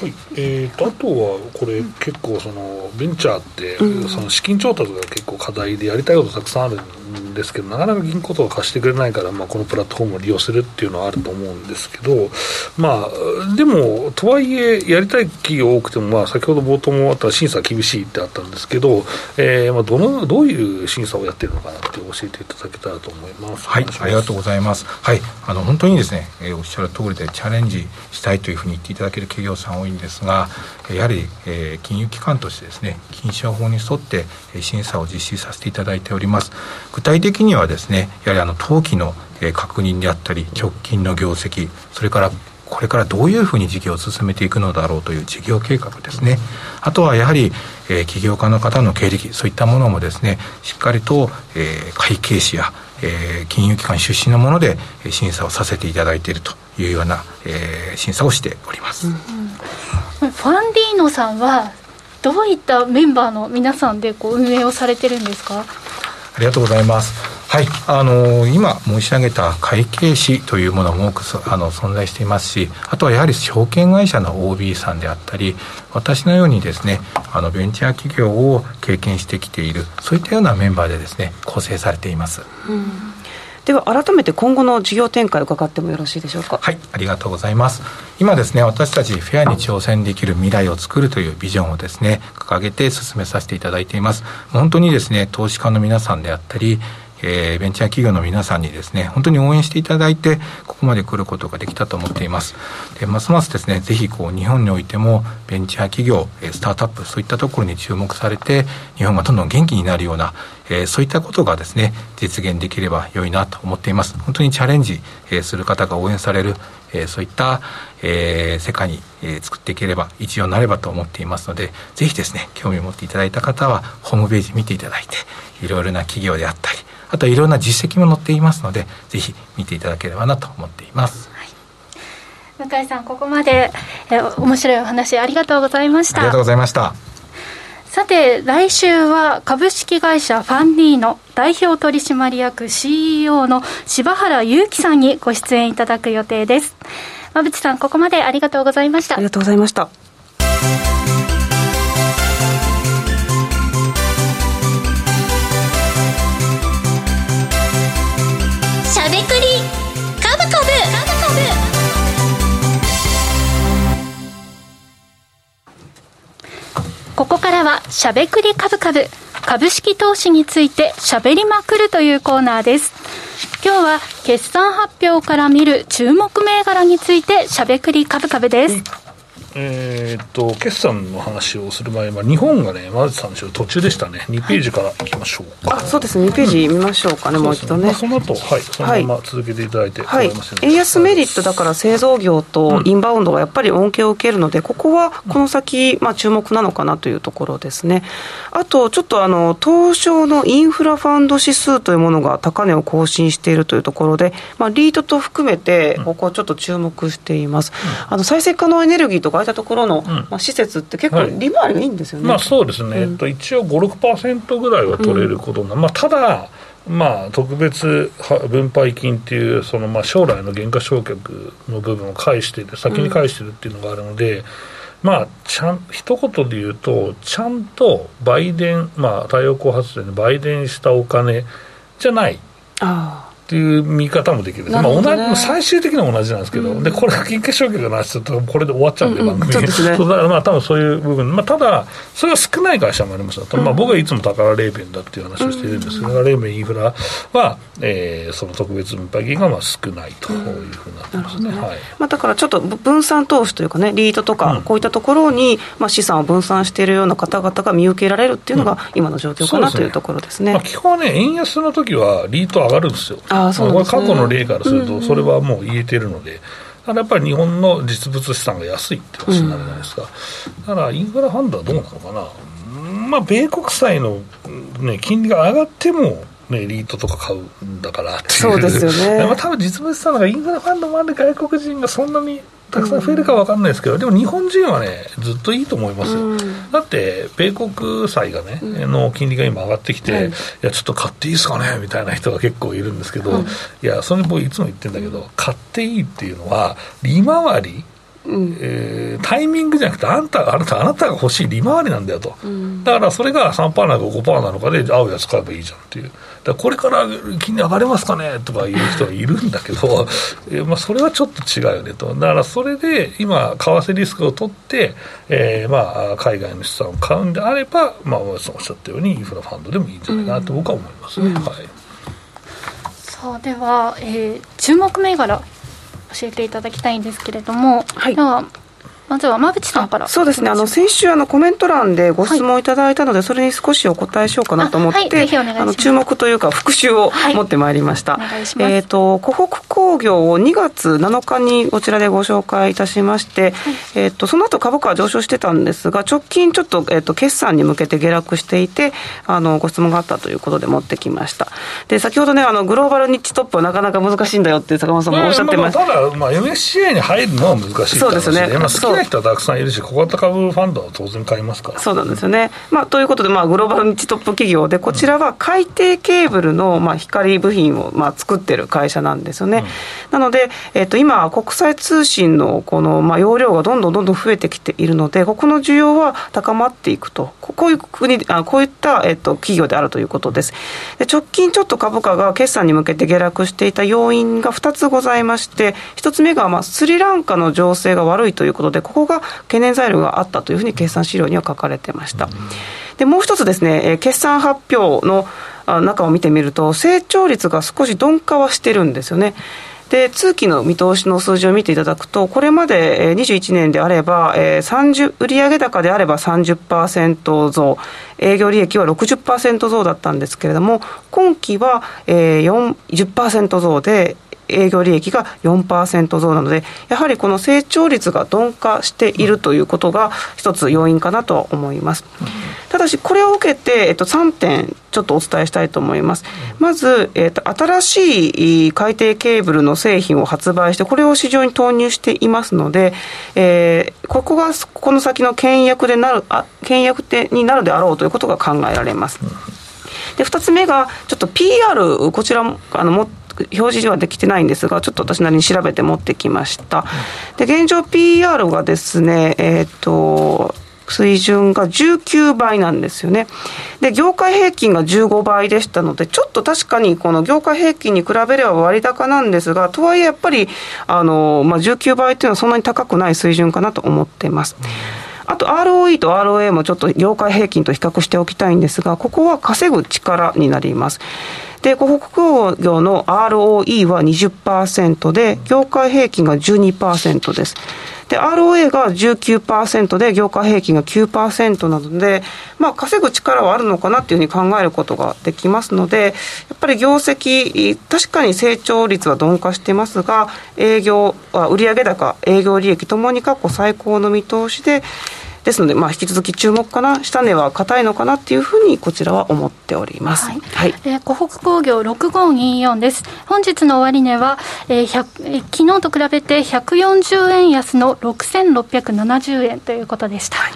はい、えー、とあとはこれ結構そのベンチャーってその資金調達が結構課題でやりたいことたくさんあるんですけど、なかなか銀行とか貸してくれないから、まあ、このプラットフォームを利用するっていうのはあると思うんですけど、まあ、でもとはいえやりたい企業多くても、まあ、先ほど冒頭もあった審査厳しいってあったんですけど、えーまあ、どの、どういう審査をやってるのかなって教えていただけたらと思います。はい、ありがとうございます。はい、あの本当にですね、えー、おっしゃる通りでチャレンジしたいというふうに言っていただける企業さん多いんですが、やはり、えー、金融機関としてですね、金商法に沿って審査を実施させていただいております。具体的にはですね、やはりあの当期の確認であったり直近の業績、それからこれからどういうふうに事業を進めていくのだろうという事業計画ですね。あとはやはり、えー、起業家の方の経歴、そういったものもですね、しっかりと、えー、会計士や、えー、金融機関出身のもので審査をさせていただいているというような、えー、審査をしております。うんうん、ファンディーノさんはどういったメンバーの皆さんでこう運営をされてるんですか？ありがとうございます。はい、あのー、今申し上げた会計士というものも多くあの存在していますし、あとはやはり証券会社の オービー さんであったり、私のようにですね、あのベンチャー企業を経験してきている、そういったようなメンバーでですね、構成されています。うん、では改めて今後の事業展開を伺ってもよろしいでしょうか？はい、ありがとうございます。今ですね、私たちフェアに挑戦できる未来を作るというビジョンをですね、掲げて進めさせていただいています。本当にですね、投資家の皆さんであったり、えー、ベンチャー企業の皆さんにですね、本当に応援していただいて、ここまで来ることができたと思っています。で、ますますですね、ぜひこう日本においてもベンチャー企業、スタートアップ、そういったところに注目されて、日本がどんどん元気になるような、えー、そういったことがですね、実現できれば良いなと思っています。本当にチャレンジ、えー、する方が応援される、えー、そういった、えー、世界に、えー、作っていければ一応なればと思っていますので、ぜひですね、興味を持っていただいた方はホームページ見ていただいて、いろいろな企業であったり、あとはいろんな実績も載っていますので、ぜひ見ていただければなと思っています。はい、向井さん、ここまで、えー、面白いお話ありがとうございました。ありがとうございました。さて、来週は株式会社ファンディーノ代表取締役 シーイーオー の柴原雄樹さんにご出演いただく予定です。馬渕さん、ここまでありがとうございました。ありがとうございました。ここからはしゃべくりカブカブ、株式投資についてしゃべりまくるというコーナーです。今日は決算発表から見る注目銘柄についてしゃべくりカブカブです。うん、えー、っと決算の話をする前は日本がね、まずさん週途中でしたね。にページからいきましょうか。はい、あ、そうですね、にページ見ましょうかね。うん、もう一度ね、まあ、その後、はい、そのまま続けていただいて、はい、円安メリットだから製造業とインバウンドがやっぱり恩恵を受けるので、うん、ここはこの先、まあ、注目なのかなというところですね。あとちょっとあの東証のインフラファンド指数というものが高値を更新しているというところで、まあ、リートと含めてここはちょっと注目しています。うん、あの再生可能エネルギーとかたところの、うん、まあ、施設って結構利回りがいいんですよね。はい、まあ、そうですね。うん、えっと、一応 ご、ろくパーセント ぐらいは取れることな、うん、まあ、ただ、まあ、特別分配金っていうそのまあ将来の減価償却の部分を返してる、先に返してるっていうのがあるので、うん、まあ、ちゃん一言で言うとちゃんと売電、まあ、太陽光発電で売電したお金じゃないあっていう見方もできる。まあ、同じ最終的には同じなんですけど、うん、でこれが金券消去の話するとこれで終わっちゃうんで、うんうん、番組で、そうですね、だからまあ多分そういう部分、まあ、ただそれは少ない会社もありますよ。うん、まあ、僕はいつも宝レーベンだっていう話をしているんですが、うん、レーベンインフラは、えー、その特別分配金がまあ少ないというふうになってますね。うん、なるほどね。はい、まあ、だからちょっと分散投資というかね、リートとかこういったところにまあ資産を分散しているような方々が見受けられるっていうのが今の状況かな、うん、というところですね。まあ、基本はね、円安の時はリート上がるんですよ。ああ、そうなんですね。まあ、これ過去の例からするとそれはもう言えてるので、うんうん、だからやっぱり日本の実物資産が安いって話になるじゃないですか。うん、だからインフラファンドはどうなのかな、まあ、米国債の、ね、金利が上がっても、ね、リートとか買うんだからっていう。そうですよね。まあ、多分実物資産がインフラファンドもある外国人がそんなにたくさん増えるか分かんないですけど、でも日本人はねずっといいと思いますよ。うん、だって米国債がね、うん、の金利が今上がってきて、はい、いやちょっと買っていいですかねみたいな人が結構いるんですけど、うん、いやそれ僕いつも言ってるんだけど、買っていいっていうのは利回りうんえー、タイミングじゃなくてあんた、あなた、あなたが欲しい利回りなんだよと、うん、だからそれが さんパーセント なのか ごパーセント なのかで合うやつ買えばいいじゃんっていう。だからこれから金利上がれますかねとかいう人はいるんだけど、えーまあ、それはちょっと違うよねと。だからそれで今為替リスクを取って、えーまあ、海外の資産を買うんであれば、まあ、おっしゃったようにインフラファンドでもいいんじゃないかなと僕は思います、ねうんうんはい。さあでは、えー、注目銘柄教えていただきたいんですけれども、はい、ではまずは馬淵さんから。そうですね、あの先週あのコメント欄でご質問いただいたので、はい、それに少しお答えしようかなと思って、はい、ぜひお願いします。あの注目というか復習を持ってまいりました、はい、お願いします。えーと、湖北工業をにがつなのかにこちらでご紹介いたしまして、はい、えーと、その後株価は上昇してたんですが、直近ちょっと、えーと、決算に向けて下落していて、あのご質問があったということで持ってきました。で先ほどね、あのグローバルニッチトップはなかなか難しいんだよって坂本さんもおっしゃってました、えーまあ、ただ、まあ、エムエスシーアイ に入るのは難しいって話で、そうですね、まあ人はたくさんいるし、小型株ファンドは当然買いますから。そうなんですよね、まあ、ということで、まあ、グローバルニッチトップ企業で、こちらは海底ケーブルの、まあ、光部品を、まあ、作ってる会社なんですよね、うん、なので、えっと、今国際通信のこの、まあ、容量がどんどんどんどん増えてきているので、ここの需要は高まっていくと、こういう国、あ、こういった、えっと、企業であるということです。で直近ちょっと株価が決算に向けて下落していた要因がふたつございまして、ひとつめが、まあ、スリランカの情勢が悪いということで、ここが懸念材料があったというふうに決算資料には書かれてました。でもう一つですね、決算発表の中を見てみると、成長率が少し鈍化はしてるんですよね。で通期の見通しの数字を見ていただくと、これまでにじゅういちねんであればさんじゅう、売上高であれば さんじゅっパーセント 増、営業利益は ろくじゅっパーセント 増だったんですけれども、今期は よんじゅっパーセント 増で、営業利益が よんパーセント 増なので、やはりこの成長率が鈍化しているということが一つ要因かなとは思います。ただしこれを受けて、えっと、さんてんちょっとお伝えしたいと思います。まず、えっと、新しい海底ケーブルの製品を発売して、これを市場に投入していますので、えー、ここがこの先の牽引役でなる、あ、牽引役になるであろうということが考えられます。でふたつめがちょっと ピーアール、 こちらもあの持って表示はできてないんですが、ちょっと私なりに調べて持ってきました。で現状 ピーアール がですね、えーと水準がじゅうきゅうばいなんですよね。で業界平均がじゅうごばいでしたので、ちょっと確かにこの業界平均に比べれば割高なんですが、とはいえやっぱりあの、まあ、じゅうきゅうばいというのはそんなに高くない水準かなと思っています。あと アールオーイー と アールオーエー もちょっと業界平均と比較しておきたいんですが、ここは稼ぐ力になります。で湖北工業の アールオーイー は にじゅっパーセント で、業界平均が じゅうにパーセント です。で アールオーエー が じゅうきゅうパーセント で、業界平均が きゅうパーセント なので、まあ、稼ぐ力はあるのかなというふうに考えることができますので、やっぱり業績、確かに成長率は鈍化してますが、営業、売上高、営業利益ともに過去最高の見通しで、ですので、まあ、引き続き注目かな、下値は硬いのかなというふうにこちらは思っております、はいはい。えー、湖北工業ろくごによんです。本日の終値は、えーえー、昨日と比べてひゃくよんじゅうえん安のろくせんろっぴゃくななじゅうえんということでした、はい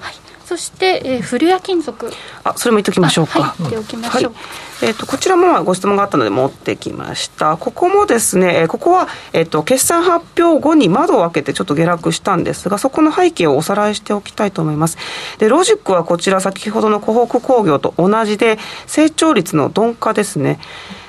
はい。そして、えー、古谷金属、あ、それも言っておきましょうか、はい、言っておきましょう、うん、はい。えー、とこちらもご質問があったので持ってきました。ここもですね、ここは、えー、と決算発表後に窓を開けてちょっと下落したんですが、そこの背景をおさらいしておきたいと思います。でロジックはこちら先ほどの湖北工業と同じで、成長率の鈍化ですね。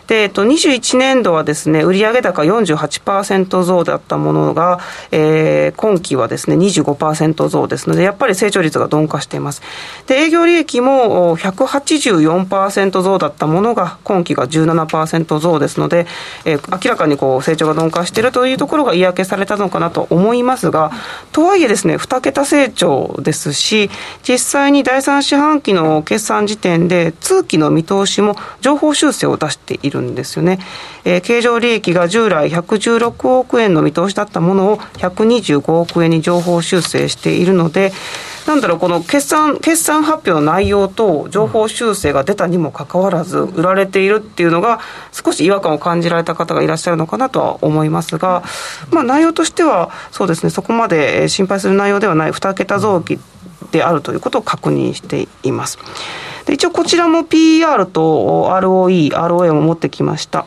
で、えっと、にじゅういちねん度はですね、売上高 よんじゅうはちパーセント 増だったものが、えー、今期はですね にじゅうごパーセント 増ですので、やっぱり成長率が鈍化しています。で営業利益も ひゃくはちじゅうよんパーセント 増だったものが今期が じゅうななパーセント 増ですので、えー、明らかにこう成長が鈍化しているというところが嫌気されたのかなと思いますが、とはいえですね、に桁成長ですし、実際にだいさん四半期の決算時点で通期の見通しも上方修正を出しているんですよね。えー、経常利益が従来ひゃくじゅうろくおくえんの見通しだったものをひゃくにじゅうごおくえんに上方修正しているので、なんだろう、この決算、決算発表の内容と情報修正が出たにもかかわらず売られているっていうのが少し違和感を感じられた方がいらっしゃるのかなとは思いますが、まあ、内容としてはそうですね、そこまで心配する内容ではないに桁増益であるということを確認しています。で一応こちらも ピーアール と アールオーイー、アールオーエー も持ってきました。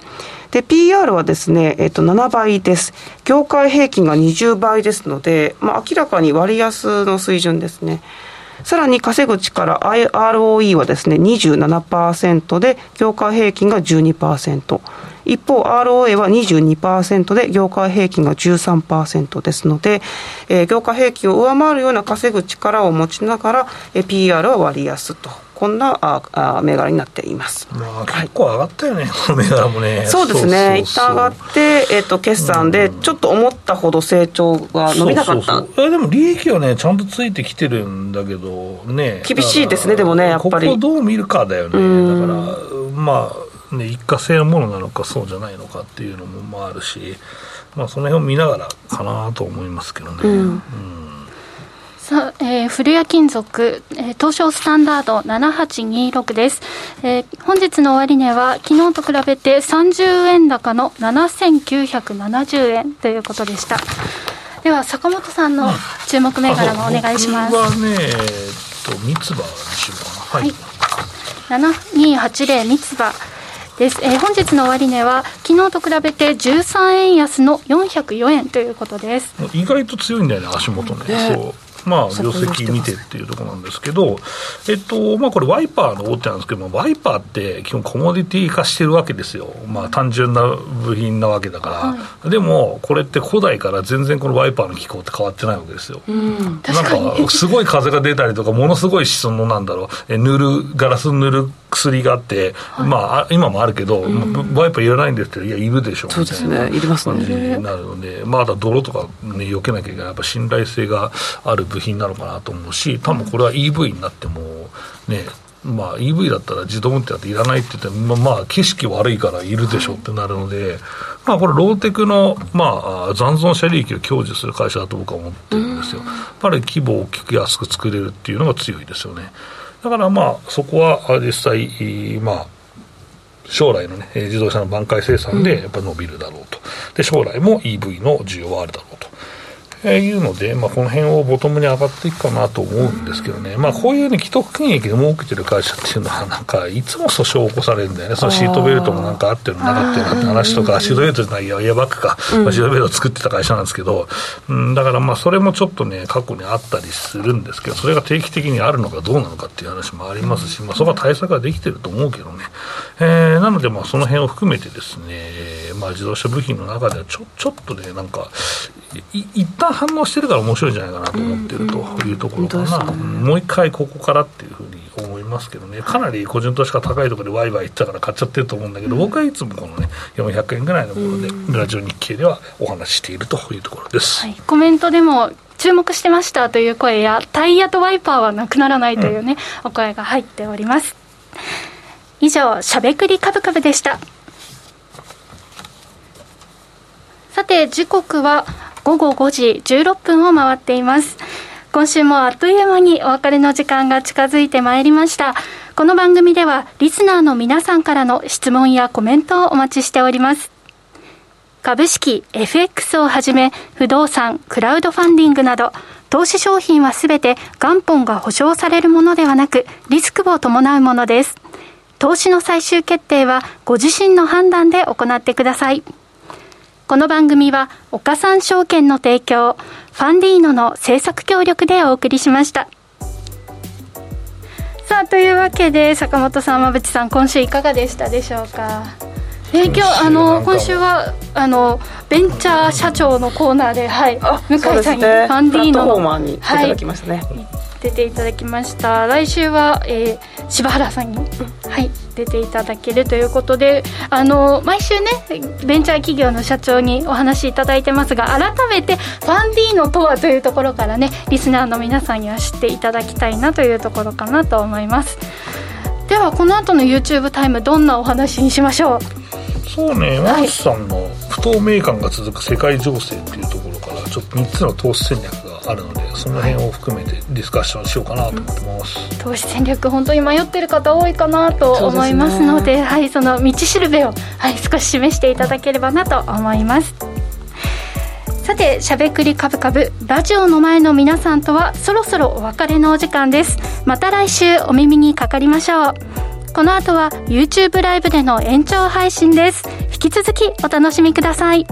で ピーアール はですね、えっと、ななばいです。業界平均がにじゅうばいですので、まあ、明らかに割安の水準ですね。さらに稼ぐ力 アールオーイー はですね にじゅうななパーセント で業界平均が じゅうにパーセント、 一方 アールオーエー は にじゅうにパーセント で業界平均が じゅうさんパーセント ですので、えー、業界平均を上回るような稼ぐ力を持ちながら、えー、ピーアール は割安と、こんなああ銘柄になっています。まあ、結構上がったよね、はい、この銘柄もね。そうですね、一旦上がって、えー、と決算でちょっと思ったほど成長が伸びなかった。そうそうそう、えでも利益はねちゃんとついてきてるんだけどね、厳しいですね。でもね、やっぱりここをどう見るかだよね。だからまあ、ね、一過性のものなのかそうじゃないのかっていうのもまああるし、まあ、その辺を見ながらかなと思いますけどね。うん、うん、さえー、古谷金属、えー、東証スタンダードななはちにーろくです、えー、本日の終値は昨日と比べてさんじゅうえん高のななせんきゅうひゃくななじゅうえんということでした。では坂本さんの注目銘柄もお願いします。僕はね、えー、っと三つ葉にしようかな。はい、はい、ななにーはちぜろ三つ葉です、えー、本日の終値は昨日と比べてじゅうさんえん安のよんひゃくよえんということです。意外と強いんだよね、足元ね。そうまあ、業績見てっていうところなんですけど、えっとまあ、これワイパーの大手なんですけども、ワイパーって基本コモディティ化してるわけですよ。まあ、単純な部品なわけだから、はい、でもこれって古代から全然このワイパーの機構って変わってないわけですよ。うん、確かになんかすごい風が出たりとか、ものすごいそのなんだろう、塗るガラス塗る薬があって、はい、まあ、今もあるけど、うん、ワイパーいらないんですけど、いやいるでしょうみたいな。そうですね、いりますね。なるので、まあ、あと泥とか、ね、避けなきゃいけない。やっぱ信頼性がある部品なのかなと思うし、多分これは イーブイ になってもね、まあ、イーブイ だったら自動運転だっていらないって言って、まあ、まあ景色悪いからいるでしょってなるので、まあ、これローテクの、まあ、残存者利益を享受する会社だと僕は思ってるんですよ。やっぱり規模を大きく安く作れるっていうのが強いですよね。だからまあそこは実際、まあ、将来の、ね、自動車の挽回生産でやっぱ伸びるだろうと。で将来も イーブイ の需要はあるだろうというので、まあ、この辺をボトムに上がっていくかなと思うんですけどね。まあ、こういう、ね、既得権益で儲けてる会社っていうのはなんかいつも訴訟を起こされるんだよね。そのシートベルトもなんかあってるのなかったよなって話とか、シートベルトじゃない、いやエアバッグか、まあ、シートベルトを作ってた会社なんですけど、うん、だからまあそれもちょっとね過去にあったりするんですけど、それが定期的にあるのかどうなのかっていう話もありますし、まあ、そこは対策ができてると思うけどね、えー、なのでまあその辺を含めてですね、まあ、自動車部品の中ではちょ、ちょっとねなんかい一旦反応してるから面白いんじゃないかなと思ってるというところかな。うんうん、もう一回ここからっていうふうに思いますけどね。かなり個人投資家高いところでワイワイいったから買っちゃってると思うんだけど、うん、僕はいつもこのねよんひゃくえんぐらいのところで、うん、ラジオ日経ではお話ししているというところです。はい、コメントでも注目してましたという声や、タイヤとワイパーはなくならないというね、うん、お声が入っております。以上、しゃべくりカブカブでした。さて時刻は午後ごじじゅうろっぷんを回っています。今週もあっという間にお別れの時間が近づいてまいりました。この番組ではリスナーの皆さんからの質問やコメントをお待ちしております。株式 エフエックス をはじめ不動産、クラウドファンディングなど投資商品はすべて元本が保証されるものではなくリスクを伴うものです。投資の最終決定はご自身の判断で行ってください。この番組は岡三証券の提供、ファンディーノの制作協力でお送りしました。さあというわけで坂本さん、馬渕さん、今週いかがでしたでしょうか。え今日あの今週はあのベンチャー社長のコーナーで、はい、向井さんにファンディーノの、ね、にいただきましたね、はい、出ていただきました。来週は、えー、柴原さんに、はい。出ていただけるということで、あの毎週ねベンチャー企業の社長にお話しいただいてますが、改めてファンディーノとはというところからねリスナーの皆さんには知っていただきたいなというところかなと思います。ではこの後の YouTube タイム、どんなお話にしましょう。そうね、マルスさんの不透明感が続く世界情勢というところからちょっとみっつの投資戦略があるので、その辺を含めてディスカッションしようかなと思ってます。うん、投資戦略本当に迷ってる方多いかなと思いますの で, です、ね、はい、その道しるべを、はい、少し示していただければなと思います。さてしゃべくりカブカブ、ラジオの前の皆さんとはそろそろお別れのお時間です。また来週お耳にかかりましょう。この後は YouTube ライブでの延長配信です。引き続きお楽しみください。